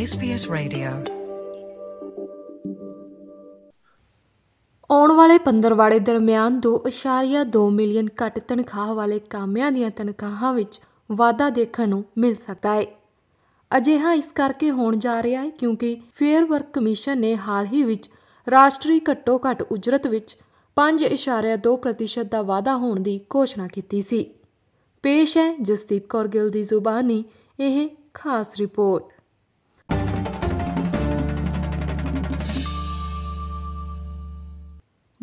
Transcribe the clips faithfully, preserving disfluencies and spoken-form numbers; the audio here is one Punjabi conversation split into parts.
S B S Radio। ਆਉਣ ਵਾਲੇ ਪੰਦਰਵਾੜੇ ਦਰਮਿਆਨ ਦੋ ਪੁਆਇੰਟ ਦੋ ਮਿਲੀਅਨ ਘੱਟ ਤਨਖਾਹ ਵਾਲੇ ਕਾਮਿਆਂ ਦੀਆਂ ਤਨਖਾਹਾਂ ਵਿੱਚ ਵਾਧਾ ਦੇਖਣ ਨੂੰ ਮਿਲ ਸਕਦਾ ਹੈ। ਅਜਿਹਾ ਇਸ ਕਰਕੇ ਹੋਣ ਜਾ ਰਿਹਾ ਹੈ ਕਿਉਂਕਿ ਫੇਅਰ ਵਰਕ ਕਮਿਸ਼ਨ ਨੇ ਹਾਲ ਹੀ ਵਿੱਚ ਰਾਸ਼ਟਰੀ ਘੱਟੋ ਘੱਟ ਉਜਰਤ ਵਿੱਚ ਪੰਜ ਪੁਆਇੰਟ ਦੋ ਪ੍ਰਤੀਸ਼ਤ ਦਾ ਵਾਧਾ ਹੋਣ ਦੀ ਘੋਸ਼ਣਾ ਕੀਤੀ ਸੀ। ਪੇਸ਼ ਹੈ ਜਸਦੀਪ ਕੌਰ ਗਿੱਲ ਦੀ ਜ਼ੁਬਾਨੀ ਇਹ ਖਾਸ ਰਿਪੋਰਟ।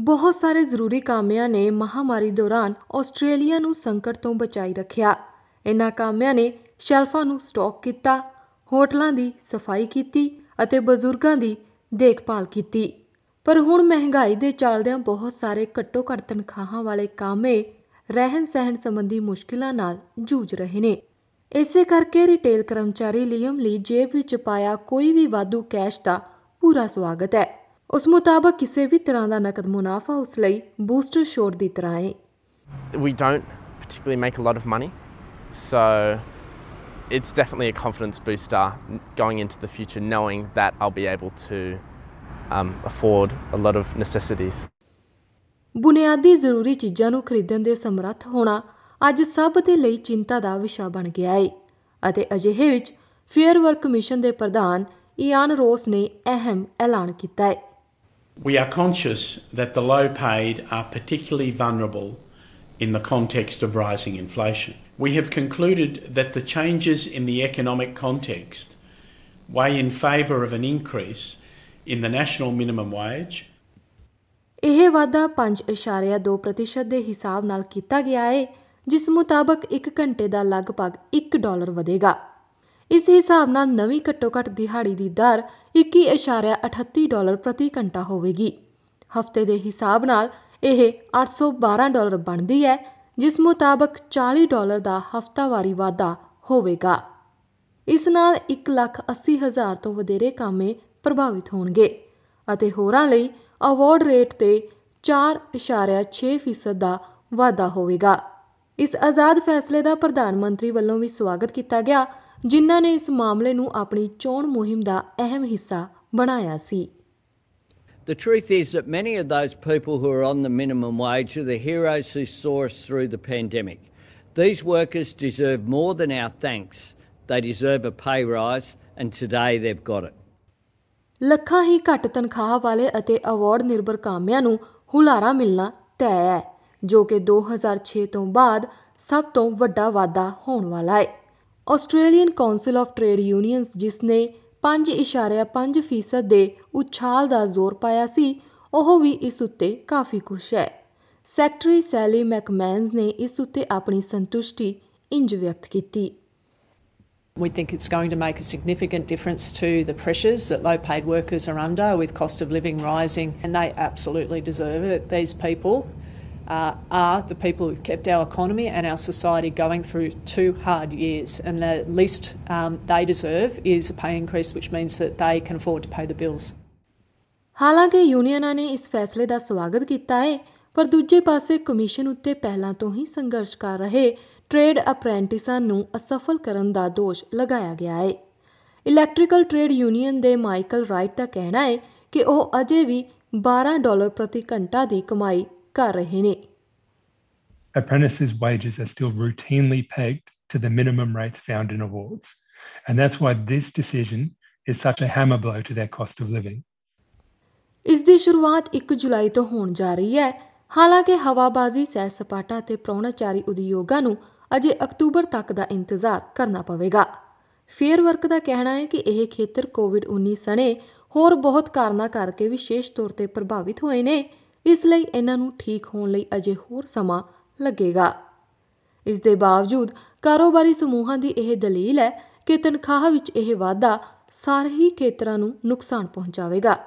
ਬਹੁਤ ਸਾਰੇ ਜ਼ਰੂਰੀ ਕਾਮਿਆਂ ਨੇ ਮਹਾਂਮਾਰੀ ਦੌਰਾਨ ਆਸਟ੍ਰੇਲੀਆ ਨੂੰ ਸੰਕਟ ਤੋਂ ਬਚਾਈ ਰੱਖਿਆ। ਇਨ੍ਹਾਂ ਕਾਮਿਆਂ ਨੇ ਸ਼ੈਲਫਾਂ ਨੂੰ ਸਟਾਕ ਕੀਤਾ, ਹੋਟਲਾਂ ਦੀ ਸਫਾਈ ਕੀਤੀ ਅਤੇ ਬਜ਼ੁਰਗਾਂ ਦੀ ਦੇਖਭਾਲ ਕੀਤੀ। ਪਰ ਹੁਣ ਮਹਿੰਗਾਈ ਦੇ ਚੱਲਦਿਆਂ ਬਹੁਤ ਸਾਰੇ ਘੱਟੋ ਘੱਟ ਤਨਖਾਹਾਂ ਵਾਲੇ ਕਾਮੇ ਰਹਿਣ ਸਹਿਣ ਸੰਬੰਧੀ ਮੁਸ਼ਕਿਲਾਂ ਨਾਲ ਜੂਝ ਰਹੇ ਨੇ। ਇਸੇ ਕਰਕੇ ਰਿਟੇਲ ਕਰਮਚਾਰੀ ਲਿਆਮ ਲਈ ਜੇਬ ਵਿੱਚ ਪਾਇਆ ਕੋਈ ਵੀ ਵਾਧੂ ਕੈਸ਼ ਦਾ ਪੂਰਾ ਸਵਾਗਤ ਹੈ। ਉਸ ਮੁਤਾਬਕ ਕਿਸੇ ਵੀ ਤਰ੍ਹਾਂ ਦਾ ਨਕਦ ਮੁਨਾਫਾ ਉਸ ਲਈ ਬੂਸਟਰ ਸ਼ੋਟ ਦੀ ਤਰ੍ਹਾਂ ਹੈ। We don't particularly make a lot of money, so it's definitely a confidence booster going into the future, knowing that I'll be able to um, afford a lot of necessities। ਬੁਨਿਆਦੀ ਜ਼ਰੂਰੀ ਚੀਜ਼ਾਂ ਨੂੰ ਖਰੀਦਣ ਦੇ ਸਮਰੱਥ ਹੋਣਾ ਅੱਜ ਸਭ ਦੇ ਲਈ ਚਿੰਤਾ ਦਾ ਵਿਸ਼ਾ ਬਣ ਗਿਆ ਹੈ ਅਤੇ ਅਜਿਹੇ ਵਿੱਚ ਫੇਅਰ ਵਰਕ ਕਮਿਸ਼ਨ ਦੇ ਪ੍ਰਧਾਨ ਈਆਨ ਰੋਸ ਨੇ ਅਹਿਮ ਐਲਾਨ ਕੀਤਾ ਹੈ। We are conscious that the low-paid are particularly vulnerable in the context of rising inflation. We have concluded that the changes in the economic context weigh in favour of an increase in the national minimum wage. ਇਹ ਵਾਧਾ ਪੰਜ ਪੁਆਇੰਟ ਦੋ ਪ੍ਰਤੀਸ਼ਤ ਦੇ ਹਿਸਾਬ ਨਾਲ ਕੀਤਾ ਗਿਆ ਹੈ, ਜਿਸ ਮੁਤਾਬਕ ਇੱਕ ਘੰਟੇ ਦਾ ਲਗਭਗ ਇੱਕ ਡਾਲਰ ਵਧੇਗਾ। ਇਸ ਹਿਸਾਬ ਨਾਲ ਨਵੀਂ ਘੱਟੋ ਘੱਟ ਦਿਹਾੜੀ ਦੀ ਦਰ ਇੱਕੀ ਪੁਆਇੰਟ ਅਠੱਤੀ ਡਾਲਰ ਪ੍ਰਤੀ ਘੰਟਾ ਹੋਵੇਗੀ। ਹਫ਼ਤੇ ਦੇ ਹਿਸਾਬ ਨਾਲ ਇਹ ਅੱਠ ਸੌ ਬਾਰਾਂ ਡਾਲਰ ਬਣਦੀ ਹੈ, ਜਿਸ ਮੁਤਾਬਕ ਚਾਲੀ ਡਾਲਰ ਦਾ ਹਫ਼ਤਾਵਾਰੀ ਵਾਧਾ ਹੋਵੇਗਾ। ਇਸ ਨਾਲ ਇੱਕ ਲੱਖ ਅੱਸੀ ਹਜ਼ਾਰ ਤੋਂ ਵਧੇਰੇ ਕਾਮੇ ਪ੍ਰਭਾਵਿਤ ਹੋਣਗੇ ਅਤੇ ਹੋਰਾਂ ਲਈ ਅਵਾਰਡ ਰੇਟ ਤੇ ਚਾਰ ਪੁਆਇੰਟ ਛੇ ਪ੍ਰਤੀਸ਼ਤ ਦਾ ਵਾਧਾ ਹੋਵੇਗਾ। ਇਸ ਆਜ਼ਾਦ ਫੈਸਲੇ ਦਾ ਪ੍ਰਧਾਨ ਮੰਤਰੀ ਵੱਲੋਂ ਵੀ ਸਵਾਗਤ ਕੀਤਾ ਗਿਆ, ਜਿਨ੍ਹਾਂ ਨੇ ਇਸ ਮਾਮਲੇ ਨੂੰ ਆਪਣੀ ਚੋਣ ਮੁਹਿੰਮ ਦਾ ਅਹਿਮ ਹਿੱਸਾ ਬਣਾਇਆ ਸੀ। The truth is that many of those people who are on the minimum wage are the heroes who saw us through the pandemic. These workers deserve more than our thanks. They deserve a pay rise and today they've got it. ਲੱਖਾਂ ਹੀ ਘੱਟ ਤਨਖਾਹ ਵਾਲੇ ਅਤੇ ਅਵਾਰਡ ਨਿਰਭਰ ਕਾਮਿਆਂ ਨੂੰ ਹੁਲਾਰਾ ਮਿਲਣਾ ਤੈਅ ਹੈ, ਜੋ ਕਿ ਦੋ ਹਜ਼ਾਰ ਛੇ ਤੋਂ ਬਾਅਦ ਸਭ ਤੋਂ ਵੱਡਾ ਵਾਧਾ ਹੋਣ ਵਾਲਾ ਹੈ। Australian council of trade unions, ਜਿਸ ਨੇ ਪੰਜ ਪੁਆਇੰਟ ਪੰਜ ਪ੍ਰਤੀਸ਼ਤ ਦੇ ਉਛਾਲ ਦਾ ਜ਼ੋਰ ਪਾਇਆ ਸੀ, ਉਹ ਵੀ ਇਸ ਉੱਤੇ ਕਾਫੀ ਖੁਸ਼ ਹੈ। ਸੈਕਟਰੀ ਸੈਲੀ ਮੈਕਮੈਨਸ ਨੇ ਇਸ ਉੱਤੇ ਆਪਣੀ ਸੰਤੁਸ਼ਟੀ ਇੰਜ ਵਿਅਕਤ ਕੀਤੀ। We think it's going to make a significant difference to the pressures that low-paid workers are under with cost of living rising, and they absolutely deserve it. These people uh, are the people who've kept our economy and our society going through two hard years, and the least um, they deserve is a pay increase, which means that they can afford to pay the bills. ਹਾਲਾਂਕਿ ਯੂਨੀਅਨਾਂ ਨੇ ਇਸ ਫੈਸਲੇ ਦਾ ਸਵਾਗਤ ਕੀਤਾ ਹੈ, ਪਰ ਦੂਜੇ ਪਾਸੇ ਕਮਿਸ਼ਨ ਉੱਤੇ ਪਹਿਲਾਂ ਤੋਂ ਹੀ ਸੰਘਰਸ਼ ਕਰ ਰਹੇ ਟ੍ਰੇਡ ਅਪ੍ਰੈਂਟਿਸਾਂ ਨੂੰ ਅਸਫਲ ਕਰਨ ਦਾ ਦੋਸ਼ ਲਗਾਇਆ ਗਿਆ ਹੈ। ਇਲੈਕਟ੍ਰੀਕਲ ਟ੍ਰੇਡ ਯੂਨੀਅਨ ਦੇ ਮਾਈਕਲ ਰਾਈਟ ਦਾ ਕਹਿਣਾ ਹੈ ਕਿ ਉਹ ਅਜੇ ਵੀ ਬਾਰਾਂ ਡਾਲਰ ਪ੍ਰਤੀ ਘੰਟਾ ਦੀ ਕਮਾਈ ਕਰ ਰਹੇ ਨੇ। Apprentices' wages are still routinely pegged to the minimum rates found in awards, and that's why this decision is such a hammer blow to their cost of living. ਇਸ ਦੀ ਸ਼ੁਰੂਆਤ ਇੱਕ ਜੁਲਾਈ ਤੋਂ ਹੋਣ ਜਾ ਰਹੀ ਹੈ। ਹਾਲਾਂਕਿ ਹਵਾਬਾਜ਼ੀ, ਸੈਰ ਸਪਾਟਾ ਅਤੇ ਪ੍ਰਾਹੁਣਾਚਾਰੀ ਉਦਯੋਗਾਂ ਨੂੰ ਅਜੇ ਅਕਤੂਬਰ ਤੱਕ ਦਾ ਇੰਤਜ਼ਾਰ ਕਰਨਾ ਪਵੇਗਾ। ਫੇਅਰ ਵਰਕ ਦਾ ਕਹਿਣਾ ਹੈ ਕਿ ਇਹ ਖੇਤਰ ਕੋਵਿਡ ਉੱਨੀ ਸਣੇ ਹੋਰ ਬਹੁਤ ਕਾਰਨਾਂ ਕਰਕੇ ਵਿਸ਼ੇਸ਼ ਤੌਰ 'ਤੇ ਪ੍ਰਭਾਵਿਤ ਹੋਏ ਨੇ, ਇਸ ਲਈ ਇਹਨਾਂ ਨੂੰ ਠੀਕ ਹੋਣ ਲਈ ਅਜੇ ਹੋਰ ਸਮਾਂ ਲੱਗੇਗਾ। ਇਸ ਦੇ ਬਾਵਜੂਦ ਕਾਰੋਬਾਰੀ ਸਮੂਹਾਂ ਦੀ ਇਹ ਦਲੀਲ ਹੈ ਕਿ ਤਨਖਾਹ ਵਿੱਚ ਇਹ ਵਾਧਾ ਸਾਰੇ ਹੀ ਖੇਤਰਾਂ ਨੂੰ ਨੁਕਸਾਨ ਪਹੁੰਚਾਵੇਗਾ।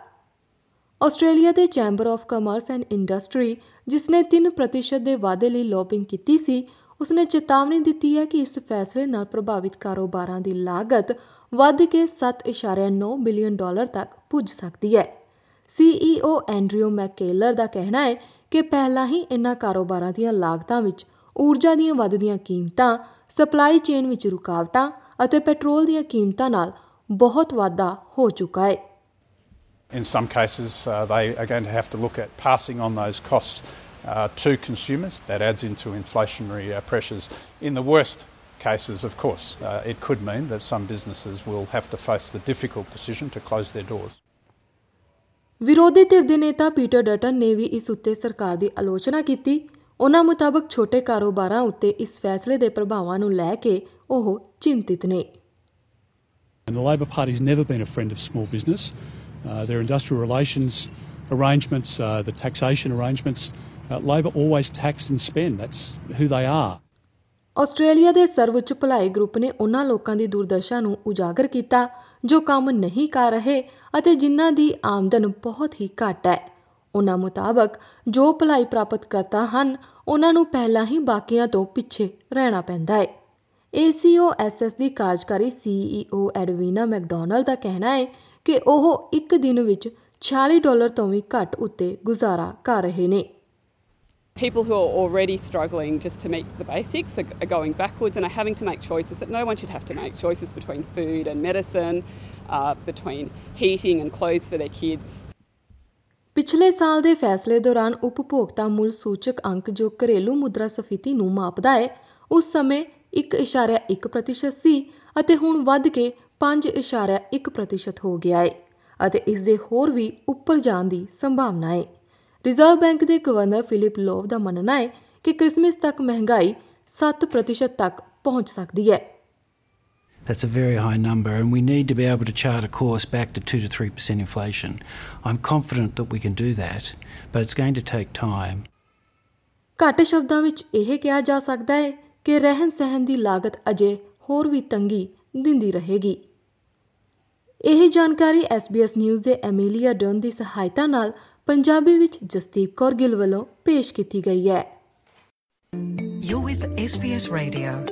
ਆਸਟ੍ਰੇਲੀਆ ਦੇ chamber of commerce and industry, ਜਿਸ ਨੇ ਤਿੰਨ ਪ੍ਰਤੀਸ਼ਤ ਦੇ ਵਾਧੇ ਲਈ ਲੌਬਿੰਗ ਕੀਤੀ ਸੀ, ਉਸਨੇ ਚੇਤਾਵਨੀ ਦਿੱਤੀ ਹੈ ਕਿ ਇਸ ਫੈਸਲੇ ਨਾਲ ਪ੍ਰਭਾਵਿਤ ਕਾਰੋਬਾਰਾਂ ਦੀ ਲਾਗਤ ਵੱਧ ਕੇ ਸੱਤ ਪੁਆਇੰਟ ਨੌ ਬਿਲੀਅਨ ਡਾਲਰ ਤੱਕ ਪੁੱਜ ਸਕਦੀ ਹੈ। ਸੀਈਓ ਐਂਡਰਿਊ ਮੈਕਕੇਲਰ ਦਾ ਕਹਿਣਾ ਹੈ ਕਿ ਪਹਿਲਾਂ ਹੀ ਇਨ੍ਹਾਂ ਕਾਰੋਬਾਰਾਂ ਦੀਆਂ ਲਾਗਤਾਂ ਵਿੱਚ ਊਰਜਾ ਦੀਆਂ ਵੱਧਦੀਆਂ ਕੀਮਤਾਂ, ਸਪਲਾਈ ਚੇਨ ਵਿੱਚ ਰੁਕਾਵਟਾਂ ਅਤੇ ਪੈਟਰੋਲ ਦੀਆਂ ਕੀਮਤਾਂ ਨਾਲ ਬਹੁਤ ਵਾਧਾ ਹੋ ਚੁੱਕਾ ਹੈ। In some cases, uh, they are going to have to look at passing on those costs uh, to consumers. That adds into inflationary uh, pressures. In the worst cases, of course, uh, it could mean that some businesses will have to face the difficult decision to close their doors. ਵਿਰੋਧੀ ਧਿਰ ਦੇ ਨੇਤਾ ਪੀਟਰ ਡਟਨ ਨੇ ਵੀ ਇਸ ਉੱਤੇ ਸਰਕਾਰ ਦੀ ਆਲੋਚਨਾ ਕੀਤੀ। ਉਹਨਾਂ ਮੁਤਾਬਕ ਛੋਟੇ ਕਾਰੋਬਾਰਾਂ ਉੱਤੇ ਇਸ ਫੈਸਲੇ ਦੇ ਪ੍ਰਭਾਵਾਂ ਨੂੰ ਲੈ ਕੇ ਉਹ ਚਿੰਤਿਤ ਨੇ। And the Labor Party's never been a friend of small business. Uh, their industrial relations arrangements, uh, the taxation arrangements, uh, Labor always tax and spend. That's who they are. Australia ਦੇ ਸਰਵਉੱਚ ਭਲਾਈ ਗਰੁੱਪ ਨੇ ਉਹਨਾਂ ਲੋਕਾਂ ਦੀ ਦੁਰਦਸ਼ਾ ਨੂੰ ਉਜਾਗਰ ਕੀਤਾ ਜੋ ਕੰਮ ਨਹੀਂ ਕਰ ਰਹੇ ਅਤੇ ਜਿਨ੍ਹਾਂ ਦੀ ਆਮਦਨ ਬਹੁਤ ਹੀ ਘੱਟ ਹੈ। ਉਹਨਾਂ ਮੁਤਾਬਕ ਜੋ ਭਲਾਈ ਪ੍ਰਾਪਤ ਕਰਤਾ ਹਨ ਉਹਨਾਂ ਨੂੰ ਪਹਿਲਾਂ ਹੀ ਬਾਕੀਆਂ ਤੋਂ ਪਿੱਛੇ ਰਹਿਣਾ ਪੈਂਦਾ ਹੈ। ਏ ਸੀ ਓ ਐਸ ਐਸ ਦੀ ਕਾਰਜਕਾਰੀ ਸੀ ਈ ਓ ਐਡਵੀਨਾ ਮੈਕਡੋਨਲਡ ਦਾ ਕਹਿਣਾ ਹੈ ਕਿ ਉਹ ਇੱਕ ਦਿਨ ਵਿੱਚ forty-six ਡਾਲਰ ਤੋਂ ਵੀ ਘੱਟ ਉੱਤੇ ਗੁਜ਼ਾਰਾ ਕਰ ਰਹੇ ਨੇ। People who are already struggling just to meet the basics are going backwards and are having to make choices that no one should have to make, choices between food and medicine, uh, between heating and clothes for their kids. ਪਿਛਲੇ ਸਾਲ ਦੇ ਫੈਸਲੇ ਦੌਰਾਨ ਉਪਭੋਗਤਾ ਮੁੱਲ ਸੂਚਕ ਅੰਕ ਜੋ ਘਰੇਲੂ ਮੁਦਰਾ ਸਫੀਤੀ ਨੂੰ ਮਾਪਦਾ ਹੈ ਉਸ ਸਮੇਂ one point one percent ਸੀ ਅਤੇ ਹੁਣ ਵੱਧ ਕੇ five point one percent ਹੋ ਗਿਆ ਹੈ ਅਤੇ ਇਸ ਦੇ ਹੋਰ ਵੀ ਉੱਪਰ ਜਾਣ ਦੀ ਸੰਭਾਵਨਾ ਹੈ। ਰਿਜ਼ਰਵ ਬੈਂਕ ਦੇ ਗਵਰਨਰ ਫਿਲਿਪ ਲੋਵ ਦਾ ਮੰਨਣਾ ਹੈ ਕਿ ਕ੍ਰਿਸਮਸ ਤੱਕ ਮਹਿੰਗਾਈ seven percent ਤੱਕ ਪਹੁੰਚ ਸਕਦੀ ਹੈ। That's a very high number and we need to be able to chart a course back to two to three percent inflation. I'm confident that we can do that, but it's going to take time. ਘੱਟ ਸ਼ਬਦਾਂ ਵਿੱਚ ਇਹ ਕਿਹਾ ਜਾ ਸਕਦਾ ਹੈ ਕਿ ਰਹਿਣ ਸਹਿਣ ਦੀ ਲਾਗਤ ਅਜੇ ਹੋਰ ਵੀ ਤੰਗੀ ਦਿੰਦੀ ਰਹੇਗੀ। ਇਹ ਜਾਣਕਾਰੀ ਐਸ ਬੀ ਐਸ ਨਿਊਜ਼ ਦੇ ਐਮੀਲੀਆ ਡਨ ਦੀ ਸਹਾਇਤਾ ਨਾਲ ਪੰਜਾਬੀ ਵਿੱਚ ਜਸਦੀਪ ਕੌਰ ਗਿੱਲ ਵੱਲੋਂ ਪੇਸ਼ ਕੀਤੀ ਗਈ ਹੈ।